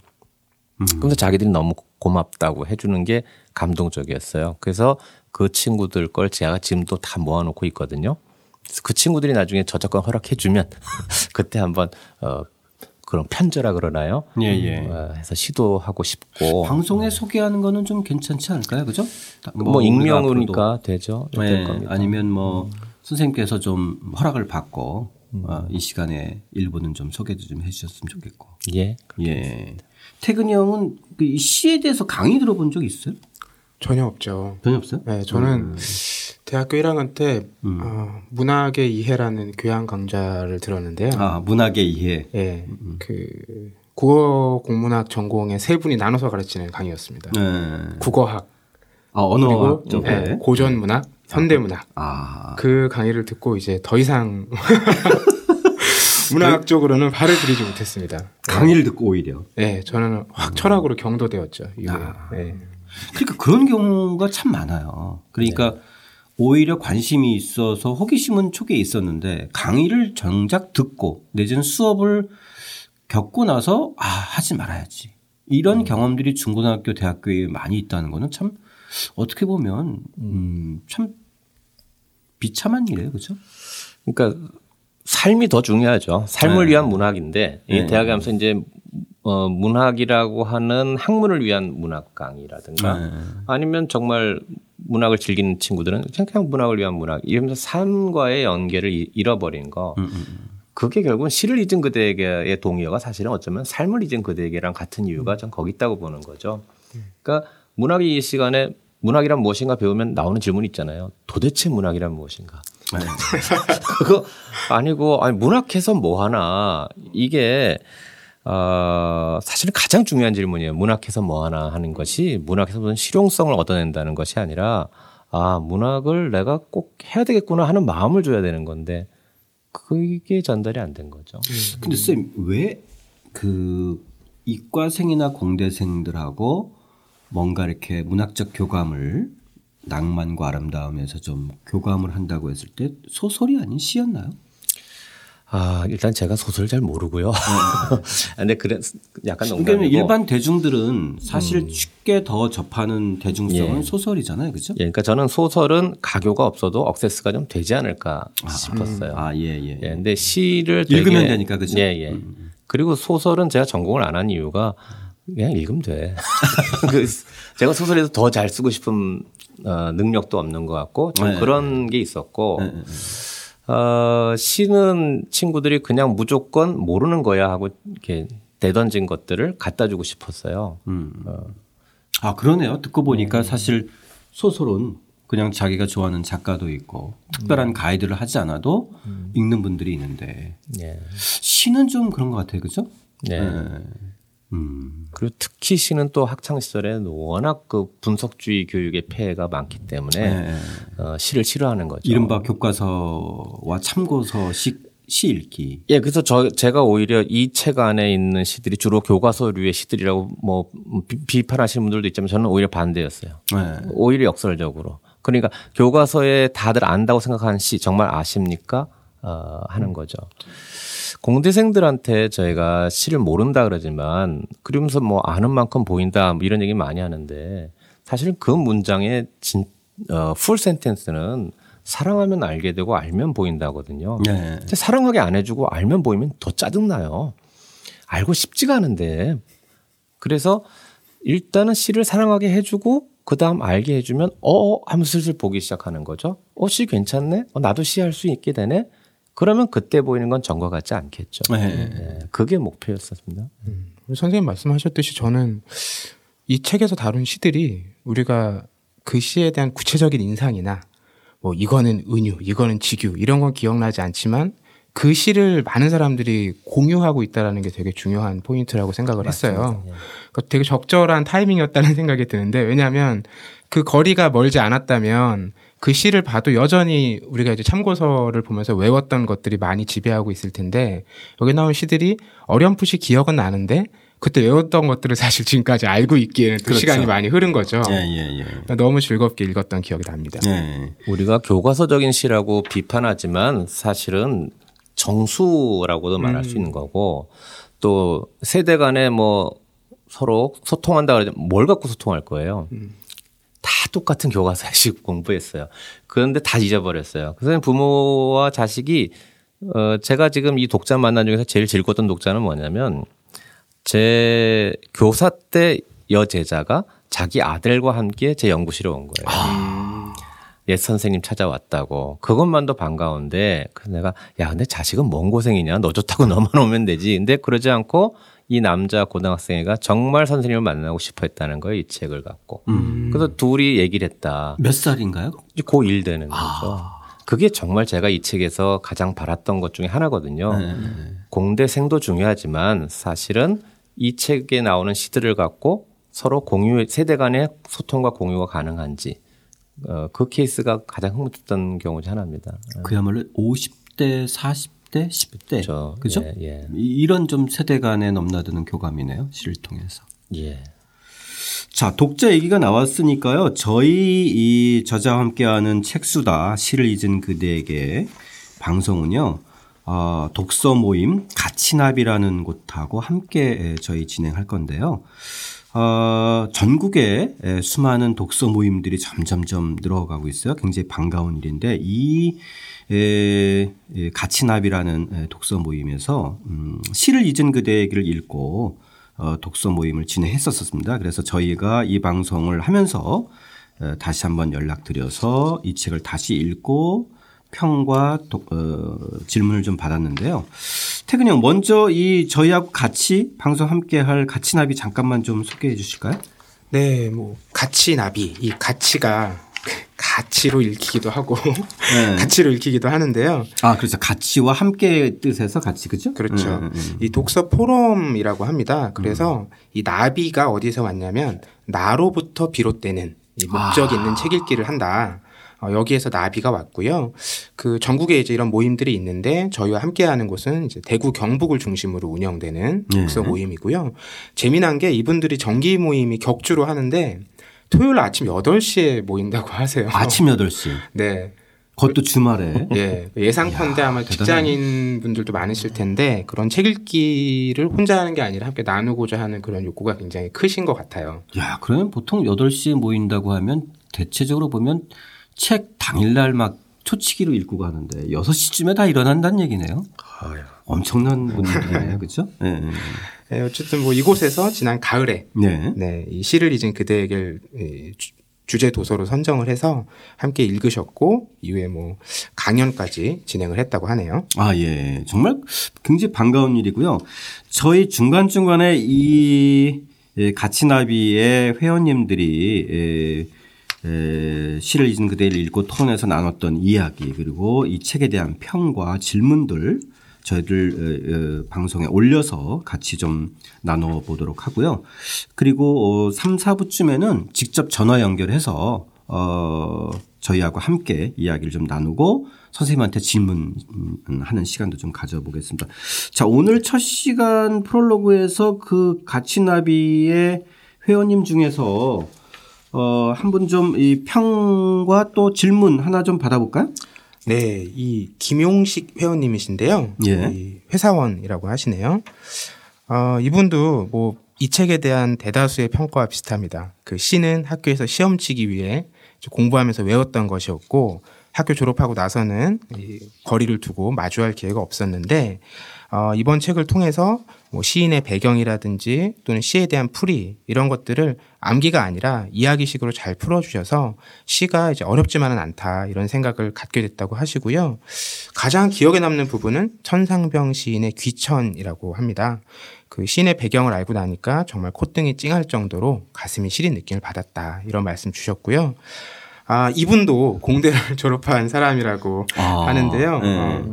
그래서 자기들이 너무 고맙다고 해주는 게 감동적이었어요. 그래서 그 친구들 걸 제가 지금도 다 모아놓고 있거든요. 그래서 그 친구들이 나중에 저작권 허락해주면 그때 한번 그런 편지라 그러나요? 예. 해서 시도하고 싶고. 방송에 소개하는 거는 좀 괜찮지 않을까요? 그죠? 뭐 익명으로니까 되죠. 네. 아니면 선생님께서 좀 허락을 받고 이 시간에 일부는 좀 소개도 좀 해주셨으면 좋겠고. 그렇습니다. 태근이 형은 이 시에 대해서 강의 들어본 적 있어요? 전혀 없죠. 전혀 없어요? 네, 저는 대학교 1학년 때 문학의 이해라는 교양 강좌를 들었는데요. 아, 문학의 이해. 네, 그 국어 공문학 전공의 세 분이 나눠서 가르치는 강의였습니다. 국어학, 언어학, 그리고 고전 문학, 현대 문학. 그 강의를 듣고 이제 더 이상 문학 쪽으로는 발을 들이지 못했습니다. 강의를 듣고 오히려. 네, 저는 확 철학으로 경도되었죠. 그러니까 그런 경우가 참 많아요. 그러니까 오히려 관심이 있어서 호기심은 초기에 있었는데 강의를 정작 듣고 내지는 수업을 겪고 나서 하지 말아야지. 이런 경험들이 중고등학교, 대학교에 많이 있다는 거는 참 어떻게 보면 참 비참한 일이에요. 그렇죠? 그러니까 삶이 더 중요하죠. 삶을 위한 문학인데 대학에 가면서 이제 문학이라고 하는 학문을 위한 문학 강의라든가 아니면 정말 문학을 즐기는 친구들은 그냥 문학을 위한 문학 이러면서 삶과의 연계를 잃어버린 거. 그게 결국은 시를 잊은 그대에게의 동의어가 사실은 어쩌면 삶을 잊은 그대에게랑 같은 이유가 전 거기 있다고 보는 거죠. 그러니까 문학이 이 시간에 문학이란 무엇인가 배우면 나오는 질문이 있잖아요. 도대체 문학이란 무엇인가. 그거 아니고 문학해서 뭐 하나. 이게 사실은 가장 중요한 질문이에요. 문학에서 뭐 하나 하는 것이 문학에서 무슨 실용성을 얻어낸다는 것이 아니라 문학을 내가 꼭 해야 되겠구나 하는 마음을 줘야 되는 건데 그게 전달이 안 된 거죠. 근데 쌤, 왜 그 이과생이나 공대생들하고 뭔가 이렇게 문학적 교감을 낭만과 아름다움에서 좀 교감을 한다고 했을 때 소설이 아닌 시였나요? 일단 제가 소설을 잘 모르고요. 근데 약간 농담이고. 그러니까 일반 대중들은 사실 쉽게 더 접하는 대중성은 소설이잖아요. 그죠? 그러니까 저는 소설은 가교가 없어도 억세스가 좀 되지 않을까 싶었어요. 근데 시를 읽으면 되니까. 그죠? 그리고 소설은 제가 전공을 안 한 이유가 그냥 읽으면 돼. 제가 소설에서 더 잘 쓰고 싶은 능력도 없는 것 같고 좀 그런 게 있었고 시는 친구들이 그냥 무조건 모르는 거야 하고 이렇게 내던진 것들을 갖다 주고 싶었어요. 그러네요. 듣고 보니까 사실 소설은 그냥 자기가 좋아하는 작가도 있고 특별한 가이드를 하지 않아도 읽는 분들이 있는데 시는 좀 그런 것 같아요. 그죠? 그리고 특히 시는 또 학창시절에 워낙 그 분석주의 교육의 폐해가 많기 때문에 시를 싫어하는 거죠. 이른바 교과서와 참고서식 시 읽기. 그래서 제가 오히려 이 책 안에 있는 시들이 주로 교과서류의 시들이라고 뭐 비판하시는 분들도 있지만 저는 오히려 반대였어요. 오히려 역설적으로. 그러니까 교과서에 다들 안다고 생각하는 시 정말 아십니까? 하는 거죠. 공대생들한테 저희가 시를 모른다 그러지만 그러면서 뭐 아는 만큼 보인다 뭐 이런 얘기 많이 하는데 사실은 그 문장의 풀 센텐스는 사랑하면 알게 되고 알면 보인다거든요. 근데 사랑하게 안 해주고 알면 보이면 더 짜증나요. 알고 싶지가 않은데. 그래서 일단은 시를 사랑하게 해주고 그다음 알게 해주면 하면서 슬슬 보기 시작하는 거죠. 시 괜찮네? 나도 시 할 수 있게 되네? 그러면 그때 보이는 건 전과 같지 않겠죠. 네. 네. 그게 목표였습니다. 선생님 말씀하셨듯이 저는 이 책에서 다룬 시들이 우리가 그 시에 대한 구체적인 인상이나 뭐 이거는 은유, 이거는 직유 이런 건 기억나지 않지만 그 시를 많은 사람들이 공유하고 있다는 게 되게 중요한 포인트라고 생각을 했어요. 예. 그러니까 되게 적절한 타이밍이었다는 생각이 드는데 왜냐하면 그 거리가 멀지 않았다면 그 시를 봐도 여전히 우리가 이제 참고서를 보면서 외웠던 것들이 많이 지배하고 있을 텐데 여기 나온 시들이 어렴풋이 기억은 나는데 그때 외웠던 것들을 사실 지금까지 알고 있기에는 그렇죠. 시간이 많이 흐른 거죠. 예, 예, 예. 너무 즐겁게 읽었던 기억이 납니다. 예. 우리가 교과서적인 시라고 비판하지만 사실은 정수라고도 말할 수 있는 거고 또 세대 간에 뭐 서로 소통한다 그러지 뭘 갖고 소통할 거예요. 다 똑같은 교과서식 공부했어요. 그런데 다 잊어버렸어요. 그래서 부모와 자식이 제가 지금 이 독자 만난 중에서 제일 즐거웠던 독자는 뭐냐면 제 교사 때 여제자가 자기 아들과 함께 제 연구실에 온 거예요. 옛 선생님 찾아왔다고. 그것만도 반가운데, 그래서 내가, 야, 근데 자식은 뭔 고생이냐? 너 좋다고 너만 오면 되지. 근데 그러지 않고 이 남자 고등학생이가 정말 선생님을 만나고 싶어 했다는 거예요. 이 책을 갖고. 그래서 둘이 얘기를 했다. 몇 살인가요? 고1 되는 거죠. 그게 정말 제가 이 책에서 가장 바랐던 것 중에 하나거든요. 공대생도 중요하지만 사실은 이 책에 나오는 시들을 갖고 서로 공유, 세대 간의 소통과 공유가 가능한지. 그 케이스가 가장 흥미롭던 경우 중 하나입니다. 그야말로 50대, 40대, 10대. 그죠? 예, 예. 이런 좀 세대 간에 넘나드는 교감이네요. 시를 통해서. 예. 자, 독자 얘기가 나왔으니까요. 저희 이 저자와 함께하는 책수다, 시를 잊은 그대에게 방송은요. 독서 모임 가치나비라는 곳하고 함께 저희 진행할 건데요. 전국에 수많은 독서 모임들이 점점점 늘어가고 있어요. 굉장히 반가운 일인데 이 가치나비라는 독서 모임에서 시를 잊은 그대에게를 읽고 독서 모임을 진행했었습니다. 그래서 저희가 이 방송을 하면서 다시 한번 연락드려서 이 책을 다시 읽고 평과 질문을 좀 받았는데요. 태근이 형 먼저 이 저희하고 같이 방송 함께할 가치나비 잠깐만 좀 소개해 주실까요? 네, 뭐 가치나비 이 가치가 가치로 읽히기도 하고 네. 가치로 읽히기도 하는데요. 아, 그렇죠. 가치와 함께 뜻에서 가치 그죠? 그렇죠. 이 독서 포럼이라고 합니다. 그래서 이 나비가 어디서 왔냐면 나로부터 비롯되는 이 목적 있는 책 읽기를 한다. 여기에서 나비가 왔고요. 그 전국에 이제 이런 모임들이 있는데 저희와 함께하는 곳은 이제 대구 경북을 중심으로 운영되는 독서 모임이고요. 재미난 게 이분들이 정기 모임이 격주로 하는데 토요일 아침 8시에 모인다고 하세요. 아침 8시. 네. 그것도 주말에. 예. 예상컨대 아마 직장인 분들도 많으실 텐데 그런 책 읽기를 혼자 하는 게 아니라 함께 나누고자 하는 그런 욕구가 굉장히 크신 것 같아요. 야, 그러면 보통 8시에 모인다고 하면 대체적으로 보면 책 당일날 막 초치기로 읽고 가는데 6시쯤에 다 일어난다는 얘기네요. 아유. 엄청난 분들이네요. 그렇죠? 네. 네, 어쨌든 뭐 이곳에서 지난 가을에 네. 네, 이 시를 잊은 그대에게 주제 도서로 선정을 해서 함께 읽으셨고 이후에 뭐 강연까지 진행을 했다고 하네요. 아, 예. 정말 굉장히 반가운 일이고요. 저희 중간중간에 이 가치나비의 회원님들이 시를 잊은 그대를 읽고 토론에서 나눴던 이야기 그리고 이 책에 대한 평과 질문들 저희들 방송에 올려서 같이 좀 나눠보도록 하고요. 그리고 3, 4부쯤에는 직접 전화 연결해서 저희하고 함께 이야기를 좀 나누고 선생님한테 질문하는 시간도 좀 가져보겠습니다. 자, 오늘 첫 시간 프롤로그에서 그 가치나비의 회원님 중에서 한 분 좀 이 평과 또 질문 하나 좀 받아볼까요? 네, 이 김용식 회원님이신데요. 예. 이 회사원이라고 하시네요. 이분도 뭐 이 책에 대한 대다수의 평가와 비슷합니다. 그 시는 학교에서 시험치기 위해 공부하면서 외웠던 것이었고 학교 졸업하고 나서는 이 거리를 두고 마주할 기회가 없었는데 이번 책을 통해서 뭐 시인의 배경이라든지 또는 시에 대한 풀이 이런 것들을 암기가 아니라 이야기식으로 잘 풀어주셔서 시가 이제 어렵지만은 않다 이런 생각을 갖게 됐다고 하시고요. 가장 기억에 남는 부분은 천상병 시인의 귀천이라고 합니다. 그 시인의 배경을 알고 나니까 정말 콧등이 찡할 정도로 가슴이 시린 느낌을 받았다 이런 말씀 주셨고요. 아, 이분도 공대를 졸업한 사람이라고 하는데요. 네.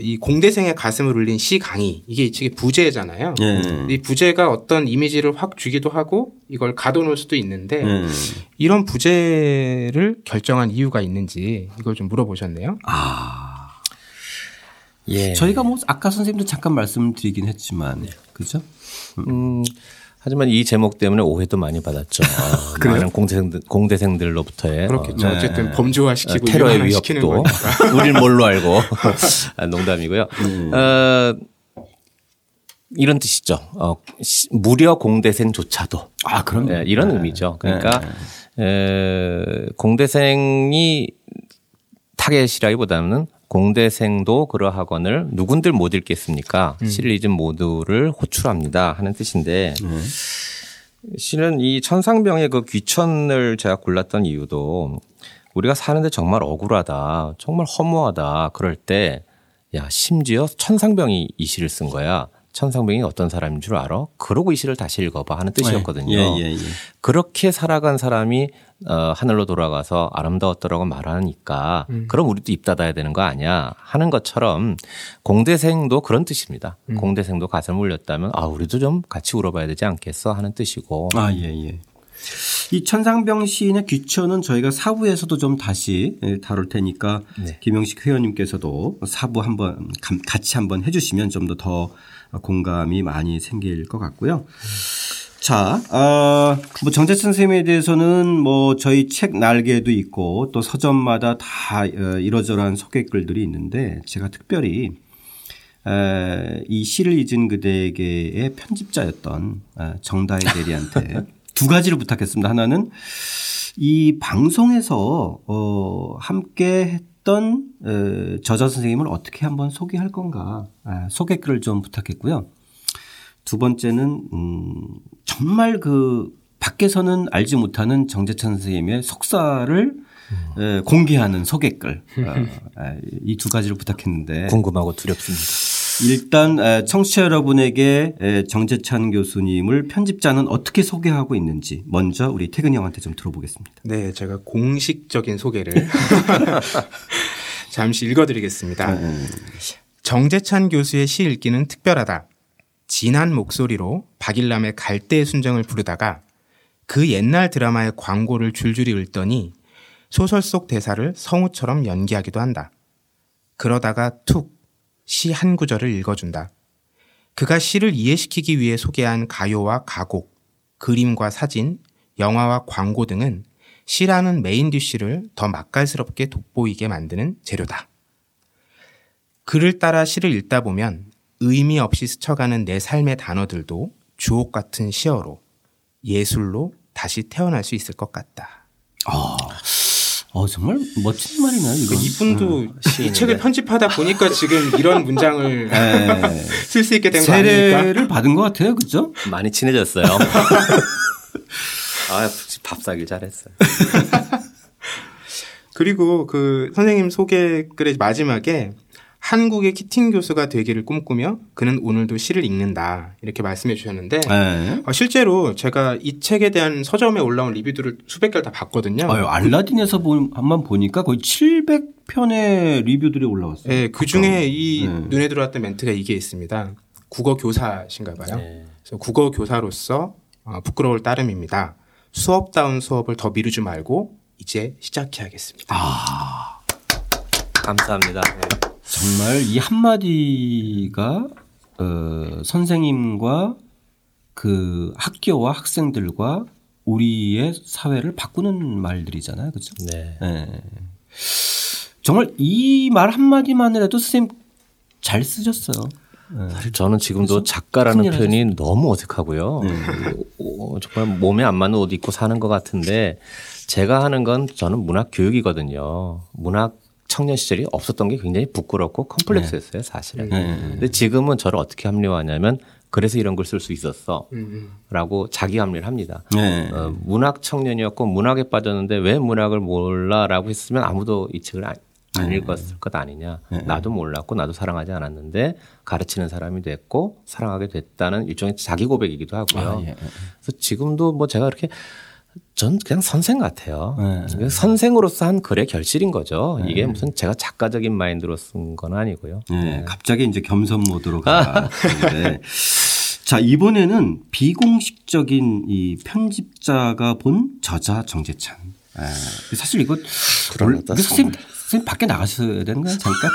이 공대생의 가슴을 울린 시 강의, 이게 이 책의 부제잖아요. 네. 이 부제가 어떤 이미지를 확 주기도 하고 이걸 가둬놓을 수도 있는데 이런 부제를 결정한 이유가 있는지 이걸 좀 물어보셨네요. 아, 예. 저희가 뭐 아까 선생님도 잠깐 말씀드리긴 했지만, 네. 그죠? 하지만 이 제목 때문에 오해도 많이 받았죠. 많은 공대생들로부터의 그렇겠죠. 어쨌든 범죄화시키고 테러의 위협도 우린 뭘로 알고 농담이고요. 이런 뜻이죠. 무려 공대생조차도 그런 이런 의미죠. 그러니까 공대생이 타겟이라기보다는 공대생도 그러하거늘 누군들 못 읽겠습니까? 시를 잊은 모두를 호출합니다 하는 뜻인데 실은 이 천상병의 그 귀천을 제가 골랐던 이유도 우리가 사는데 정말 억울하다, 정말 허무하다 그럴 때 야 심지어 천상병이 이 시를 쓴 거야. 천상병이 어떤 사람인 줄 알아? 그러고 이 시를 다시 읽어봐 하는 뜻이었거든요. 그렇게 살아간 사람이 하늘로 돌아가서 아름다웠더라고 말하니까 그럼 우리도 입 닫아야 되는 거 아니야 하는 것처럼 공대생도 그런 뜻입니다. 공대생도 가슴을 울렸다면 아 우리도 좀 같이 울어봐야 되지 않겠어 하는 뜻이고. 이 천상병 시인의 귀천은 저희가 사부에서도 좀 다시 다룰 테니까 김용식 회원님께서도 사부 한번 같이 한번 해주시면 좀 더 공감이 많이 생길 것 같고요. 자, 뭐 정재찬 선생님에 대해서는 뭐 저희 책 날개도 있고 또 서점마다 다 이러저러한 소개글들이 있는데 제가 특별히 이 시를 잊은 그대에게의 편집자였던 정다혜 대리한테 두 가지를 부탁했습니다. 하나는 이 방송에서 함께 했던 저자 선생님을 어떻게 한번 소개할 건가 소개글을 좀 부탁했고요. 두 번째는 정말 그 밖에서는 알지 못하는 정재찬 선생님의 속사를 공개하는 소개글 이 두 가지를 부탁했는데 궁금하고 두렵습니다. 일단 청취자 여러분에게 정재찬 교수님을 편집자는 어떻게 소개하고 있는지 먼저 우리 태근 형한테 좀 들어보겠습니다. 네, 제가 공식적인 소개를 잠시 읽어드리겠습니다. 정재찬 교수의 시 읽기는 특별하다. 진한 목소리로 박일남의 갈대의 순정을 부르다가 그 옛날 드라마의 광고를 줄줄이 읽더니 소설 속 대사를 성우처럼 연기하기도 한다. 그러다가 툭 시 한 구절을 읽어준다. 그가 시를 이해시키기 위해 소개한 가요와 가곡, 그림과 사진, 영화와 광고 등은 시라는 메인 디쉬를 더 맛깔스럽게 돋보이게 만드는 재료다. 그를 따라 시를 읽다 보면 의미 없이 스쳐가는 내 삶의 단어들도 주옥 같은 시어로 예술로 다시 태어날 수 있을 것 같다. 정말 멋진 말이네요. 이분도 이 책을 편집하다 보니까 지금 이런 문장을 쓸 수 있게 된 거 아닙니까? 세례를 받은 것 같아요. 그렇죠? 많이 친해졌어요. 밥 사길 잘했어요. 그리고 그 선생님 소개글의 마지막에 한국의 키팅 교수가 되기를 꿈꾸며 그는 오늘도 시를 읽는다 이렇게 말씀해 주셨는데 실제로 제가 이 책에 대한 서점에 올라온 리뷰들을 수백 개를 다 봤거든요. 알라딘에서 한번 보니까 거의 700편의 리뷰들이 올라왔어요. 네, 그중에 이 눈에 들어왔던 멘트가 이게 있습니다. 국어 교사신가 봐요. 그래서 국어 교사로서 부끄러울 따름입니다. 수업다운 수업을 더 미루지 말고 이제 시작해야겠습니다. 감사합니다. 정말 이 한마디가 선생님과 그 학교와 학생들과 우리의 사회를 바꾸는 말들이잖아요. 그렇죠? 네. 정말 이 말 한마디만이라도 선생님 잘 쓰셨어요. 사실 저는 지금도 작가라는 표현이 너무 어색하고요. 정말 몸에 안 맞는 옷 입고 사는 것 같은데 제가 하는 건 저는 문학 교육이거든요. 문학 청년 시절이 없었던 게 굉장히 부끄럽고 컴플렉스였어요, 사실은. 근데 지금은 저를 어떻게 합리화하냐면 그래서 이런 걸 쓸 수 있었어 라고 자기 합리를 합니다. 문학 청년이었고 문학에 빠졌는데 왜 문학을 몰라라고 했으면 아무도 이 책을 안 읽었을 것 아니냐. 나도 몰랐고 나도 사랑하지 않았는데 가르치는 사람이 됐고 사랑하게 됐다는 일종의 자기 고백이기도 하고요. 그래서 지금도 뭐 제가 이렇게 전 그냥 선생 같아요. 선생으로서 한 글의 결실인 거죠. 이게 무슨 제가 작가적인 마인드로 쓴 건 아니고요. 갑자기 이제 겸손 모드로 가는데 자, 이번에는 비공식적인 이 편집자가 본 저자 정재찬. 사실 이거 선생님 밖에 나가셔야 되는 거야 잠깐.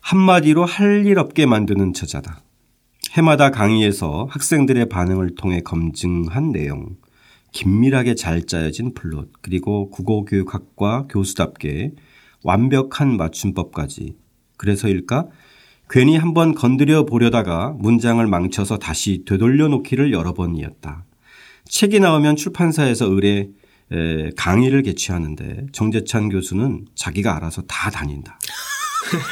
한마디로 할 일 없게 만드는 저자다. 해마다 강의에서 학생들의 반응을 통해 검증한 내용, 긴밀하게 잘 짜여진 플롯, 그리고 국어교육학과 교수답게 완벽한 맞춤법까지. 그래서일까? 괜히 한번 건드려 보려다가 문장을 망쳐서 다시 되돌려 놓기를 여러 번이었다. 책이 나오면 출판사에서 강의를 개최하는데 정재찬 교수는 자기가 알아서 다 다닌다.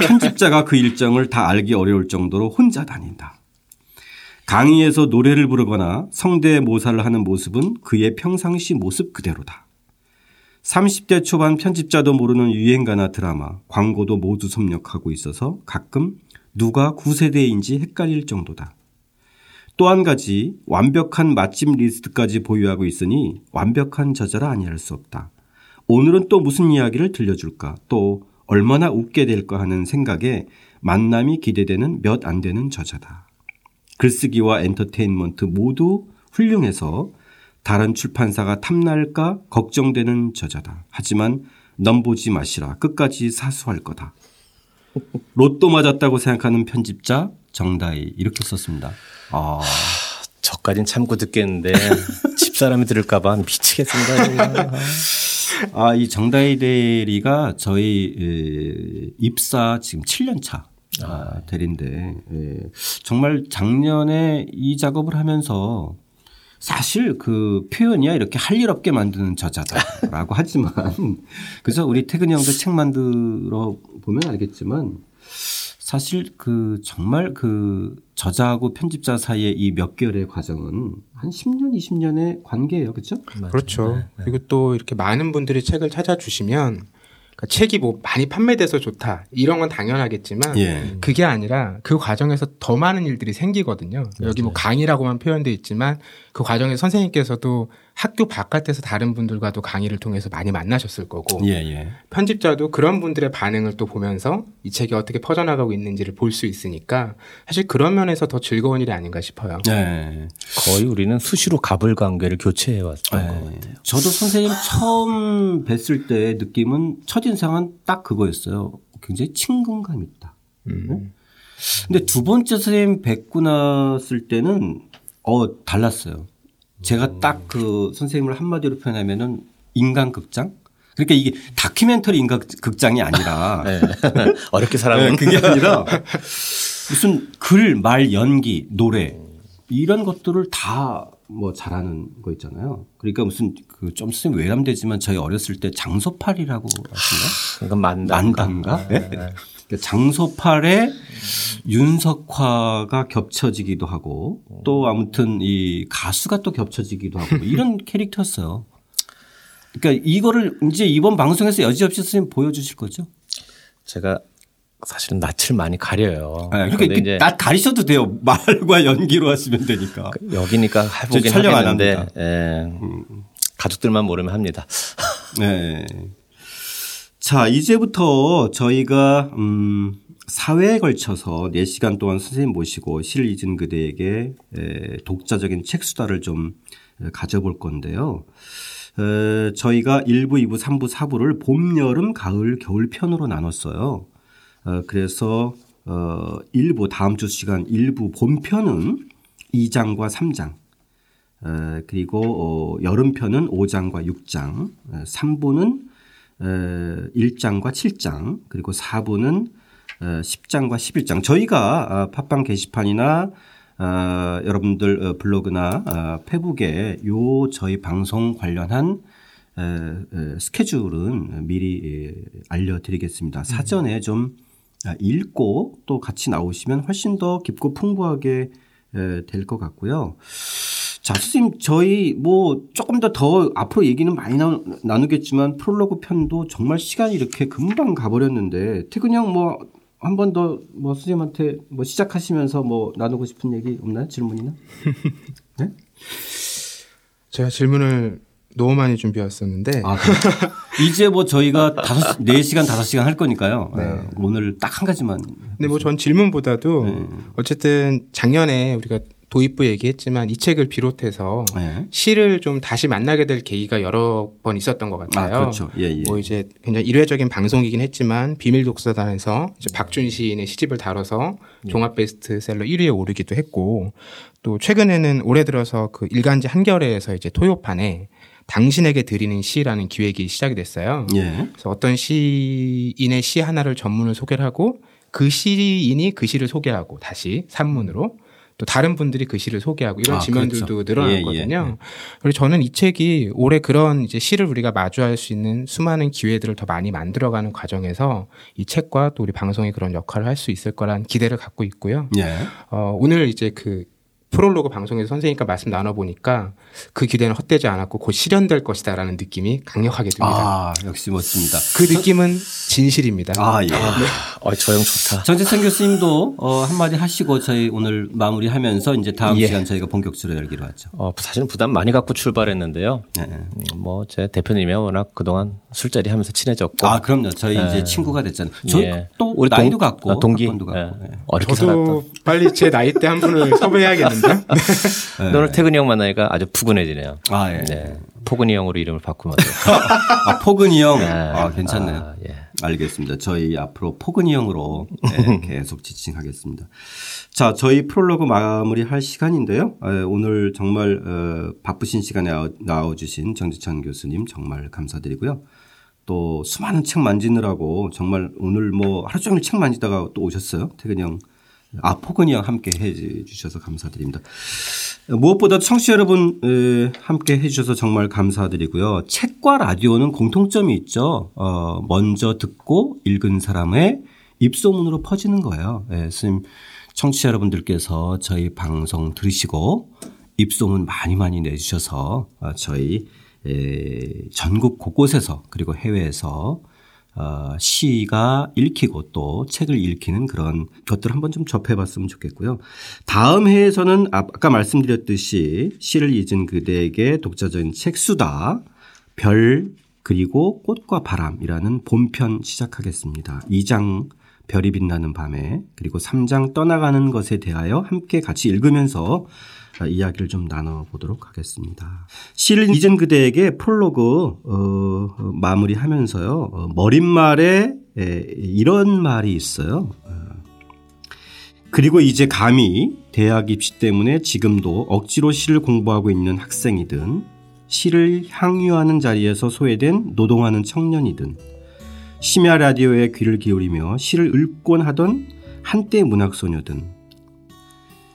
편집자가 그 일정을 다 알기 어려울 정도로 혼자 다닌다. 강의에서 노래를 부르거나 성대 모사를 하는 모습은 그의 평상시 모습 그대로다. 30대 초반 편집자도 모르는 유행가나 드라마, 광고도 모두 섭렵하고 있어서 가끔 누가 9세대인지 헷갈릴 정도다. 또 한 가지 완벽한 맛집 리스트까지 보유하고 있으니 완벽한 저자라 아니할 수 없다. 오늘은 또 무슨 이야기를 들려줄까, 또 얼마나 웃게 될까 하는 생각에 만남이 기대되는 몇 안 되는 저자다. 글쓰기와 엔터테인먼트 모두 훌륭해서 다른 출판사가 탐날까 걱정되는 저자다. 하지만 넘보지 마시라. 끝까지 사수할 거다. 로또 맞았다고 생각하는 편집자 정다희. 이렇게 썼습니다. 저까진 참고 듣겠는데 집사람이 들을까 봐 미치겠습니다. 이 정다희 대리가 저희 입사 지금 7년 차. 대리인데, 정말 작년에 이 작업을 하면서 사실 그 표현이야 이렇게 할 일 없게 만드는 저자다라고 하지만 그래서 우리 태근 형도 책 만들어 보면 알겠지만 사실 그 정말 그 저자하고 편집자 사이의 이 몇 개월의 과정은 한 10년, 20년의 관계예요. 그렇죠? 그렇죠. 네. 그리고 또 이렇게 많은 분들이 책을 찾아주시면 책이 뭐 많이 판매돼서 좋다 이런 건 당연하겠지만 그게 아니라 그 과정에서 더 많은 일들이 생기거든요. 여기 뭐 강의라고만 표현되어 있지만 그 과정에 선생님께서도 학교 바깥에서 다른 분들과도 강의를 통해서 많이 만나셨을 거고 편집자도 그런 분들의 반응을 또 보면서 이 책이 어떻게 퍼져나가고 있는지를 볼 수 있으니까 사실 그런 면에서 더 즐거운 일이 아닌가 싶어요. 거의 우리는 수시로 갑을 관계를 교체해왔던 것 같아요. 저도 선생님 처음 뵀을 때 느낌은 첫인상은 딱 그거였어요. 굉장히 친근감 있다. 근데 두 번째 선생님 뵙고 났을 때는 달랐어요. 제가 딱 그 선생님을 한마디로 표현하면은 인간극장? 그러니까 이게 다큐멘터리 인간극장이 아니라 어렵게 살아보는 그게 아니라 무슨 글, 말, 연기, 노래 이런 것들을 다 뭐 잘하는 거 있잖아요. 그러니까 무슨 그 좀 선생님 외람되지만 저희 어렸을 때 장소팔이라고 아시나요? 그러니까 만담가? 장소팔에 윤석화가 겹쳐지기도 하고 또 아무튼 이 가수가 또 겹쳐지기도 하고 뭐 이런 캐릭터였어요. 그러니까 이거를 이제 이번 방송에서 여지없이 선생님 보여주실 거죠? 제가 사실은 낯을 많이 가려요. 그러니까 이제 낯 가리셔도 돼요. 말과 연기로 하시면 되니까. 여기니까 해보긴 하겠는데 가족들만 모르면 합니다. 자, 이제부터 저희가 4회에 걸쳐서 4시간 동안 선생님 모시고 시를 잊은 그대에게 독자적인 책 수다를 좀 가져볼 건데요. 저희가 1부, 2부, 3부, 4부를 봄, 여름, 가을, 겨울 편으로 나눴어요. 그래서 1부 다음 주 시간 1부 봄편은 2장과 3장 그리고 여름편은 5장과 6장 3부는 1장과 7장 그리고 4부는 10장과 11장 저희가 팟빵 게시판이나 여러분들 블로그나 페북에 요 저희 방송 관련한 스케줄은 미리 알려드리겠습니다. 사전에 좀 읽고 또 같이 나오시면 훨씬 더 깊고 풍부하게 될 것 같고요. 자, 선생님, 저희 뭐 조금 더 앞으로 얘기는 많이 나누겠지만 프롤로그 편도 정말 시간이 이렇게 금방 가버렸는데 태근이 형 뭐 한 번 더 뭐 선생님한테 뭐 시작하시면서 뭐 나누고 싶은 얘기 없나요? 질문이나? 네? 제가 질문을 너무 많이 준비했었는데. 아, 이제 뭐 저희가 4시간, 5시간 할 거니까요. 네. 오늘 딱 한 가지만. 근데 뭐 전 질문보다도 네. 어쨌든 작년에 우리가 도입부 얘기했지만 이 책을 비롯해서 네. 시를 좀 다시 만나게 될 계기가 여러 번 있었던 것 같아요. 아, 그렇죠. 예, 예. 뭐 이제 굉장히 일회적인 방송이긴 했지만 비밀 독서단에서 이제 박준 시인의 시집을 다뤄서 종합 베스트셀러 1위에 오르기도 했고 또 최근에는 올해 들어서 그 일간지 한겨레에서 이제 토요판에 당신에게 드리는 시라는 기획이 시작이 됐어요. 예. 그래서 어떤 시인의 시 하나를 전문을 소개를 하고 그 시인이 그 시를 소개하고 다시 산문으로 또 다른 분들이 그 시를 소개하고 이런 지면들도 그렇죠. 늘어났거든요. 예, 예. 그리고 저는 이 책이 올해 그런 이제 시를 우리가 마주할 수 있는 수많은 기회들을 더 많이 만들어가는 과정에서 이 책과 또 우리 방송이 그런 역할을 할 수 있을 거란 기대를 갖고 있고요. 예. 오늘 이제 그 프롤로그 방송에서 선생님과 말씀 나눠보니까 그 기대는 헛되지 않았고 곧 실현될 것이다라는 느낌이 강력하게 듭니다. 아, 역시 멋집니다. 그 느낌은 진실입니다. 아, 예. 네. 저 형 좋다. 정재찬 교수님도 한마디 하시고 저희 오늘 마무리하면서 이제 다음 예. 시간 저희가 본격적으로 열기로 하죠. 사실은 부담 많이 갖고 출발했는데요. 네. 뭐 제 대표님이 워낙 그동안 술자리 하면서 친해졌고. 아, 그럼요. 저희 네. 이제 친구가 됐잖아요. 저희 예. 또 우리 나이도 같고 동기. 같고. 네. 저도 살았던. 빨리 제 나이 때 한 분을 섭외해야겠는데. 네. 오늘 태근이 형 만나니까 아주 포근해지네요. 아, 예. 네. 포근이 형으로 이름을 바꾸면 돼요. 아, 포근이 형. 네. 아, 괜찮네요. 아, 예. 알겠습니다. 저희 앞으로 포근이 형으로 네, 계속 지칭하겠습니다. 자, 저희 프롤로그 마무리할 시간인데요. 오늘 정말 바쁘신 시간에 나와주신 정재찬 교수님 정말 감사드리고요. 또 수많은 책 만지느라고 정말 오늘 뭐 하루 종일 책 만지다가 또 오셨어요. 태근이 형. 아, 포근이와 함께 해주셔서 감사드립니다. 무엇보다 청취자 여러분 함께 해주셔서 정말 감사드리고요. 책과 라디오는 공통점이 있죠. 먼저 듣고 읽은 사람의 입소문으로 퍼지는 거예요. 예, 스님 청취자 여러분들께서 저희 방송 들으시고 입소문 많이 내주셔서 저희 전국 곳곳에서 그리고 해외에서 시가 읽히고 또 책을 읽히는 그런 것들 한번 좀 접해봤으면 좋겠고요. 다음 해에서는 아까 말씀드렸듯이 시를 잊은 그대에게 독자적인 책수다, 별 그리고 꽃과 바람이라는 본편 시작하겠습니다. 2장 별이 빛나는 밤에 그리고 3장 떠나가는 것에 대하여 함께 같이 읽으면서 이야기를 좀 나눠보도록 하겠습니다. 시를 잊은 그대에게 프롤로그 마무리하면서요. 머릿말에 이런 말이 있어요. 그리고 이제 감히 대학 입시 때문에 지금도 억지로 시를 공부하고 있는 학생이든 시를 향유하는 자리에서 소외된 노동하는 청년이든 심야 라디오에 귀를 기울이며 시를 읊곤 하던 한때 문학소녀든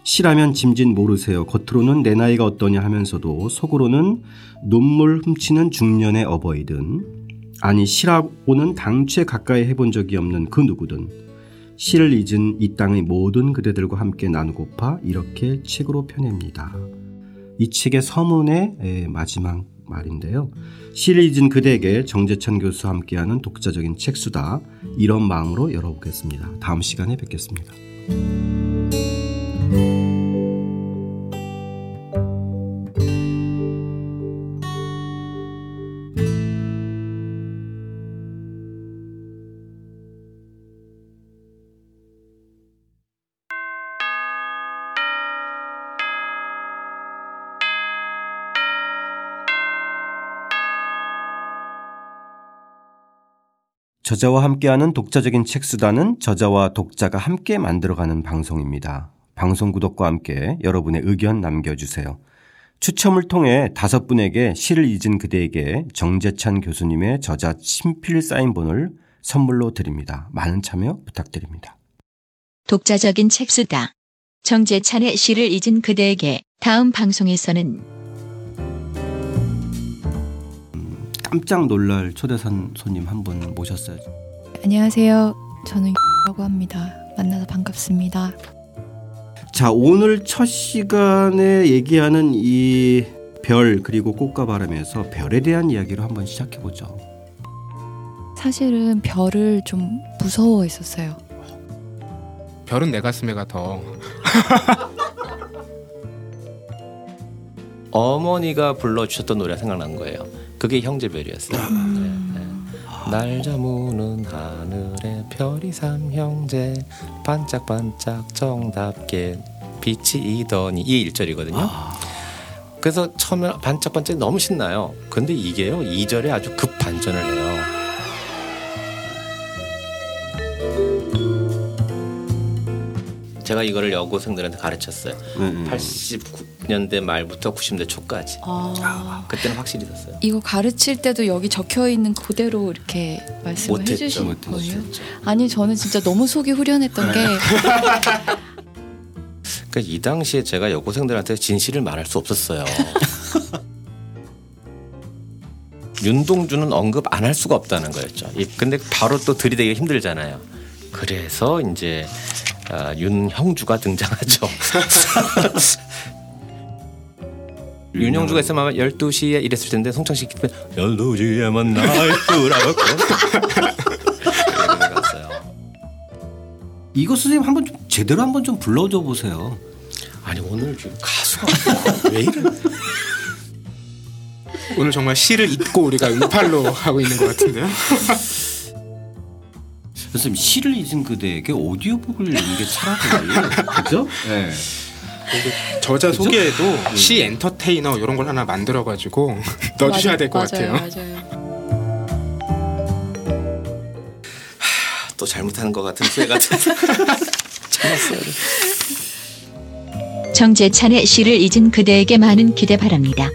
시라면 짐짓 모르세요. 겉으로는 내 나이가 어떠냐 하면서도 속으로는 눈물 훔치는 중년의 어버이든 아니 시라고는 당최 가까이 해본 적이 없는 그 누구든 시를 잊은 이 땅의 모든 그대들과 함께 나누고파 이렇게 책으로 펴냅니다. 이 책의 서문의 마지막 말인데요. 시를 잊은 그대에게 정재찬 교수와 함께하는 독자적인 책수다. 이런 마음으로 열어보겠습니다. 다음 시간에 뵙겠습니다. 저자와 함께하는 독자적인 책수단은 저자와 독자가 함께 만들어가는 방송입니다. 방송 구독과 함께 여러분의 의견 남겨주세요. 추첨을 통해 5분에게 시를 잊은 그대에게 정재찬 교수님의 저자 친필 사인본을 선물로 드립니다. 많은 참여 부탁드립니다. 독자적인 책 쓰다. 정재찬의 시를 잊은 그대에게. 다음 방송에서는 깜짝 놀랄 초대선 손님 한 분 모셨어요. 안녕하세요. 저는 라고 합니다. 만나서 반갑습니다. 자, 오늘 첫 시간에 얘기하는 이 별 그리고 꽃과 바람에서 별에 대한 이야기로 한번 시작해보죠. 사실은 별을 좀 무서워했었어요. 별은 내 가슴에 가더. 어머니가 불러주셨던 노래가 생각난 거예요. 그게 형제별이었어요. 네. 날 저무는 하늘에 별이 삼 형제 반짝반짝 정답게 빛이 이더니 이게 1절이거든요. 그래서 처음에 반짝반짝 너무 신나요. 근데 이게요 2절에 아주 급 반전을 해요. 제가 이거를 여고생들한테 가르쳤어요. 89년대 말부터 90년대 초까지. 그때는 확실히 썼어요. 이거 가르칠 때도 여기 적혀있는 그대로 이렇게 말씀을 해주신 거예요? 아니, 저는 진짜 너무 속이 후련했던 게 그러니까 이 당시에 제가 여고생들한테 진실을 말할 수 없었어요. 윤동주는 언급 안 할 수가 없다는 거였죠. 근데 바로 또 들이대기가 힘들잖아요. 그래서 이제 윤형주가 등장하죠. 윤형주가 있으면 아마 12시에 이랬을 텐데 송창식 기분 12시에 만날 거라고. 이거 선생님 한번 좀 제대로 한번 좀 불러줘 보세요. 아니 오늘 가수가 왜 이래? 오늘 정말 시를 잊고 우리가 음팔로 하고 있는 것 같은데요. 선생님 시를 잊은 그대에게 오디오북을 읽는 게 차라리 그죠? 네. 저자 그쵸? 소개에도 네. 시 엔터테이너 이런 걸 하나 만들어가지고 넣어주셔야 될 것 같아요. 맞아요. 또 잘못하는 것 같은 소리 같은. 참았어요. 정재찬의 시를 잊은 그대에게 많은 기대 바랍니다.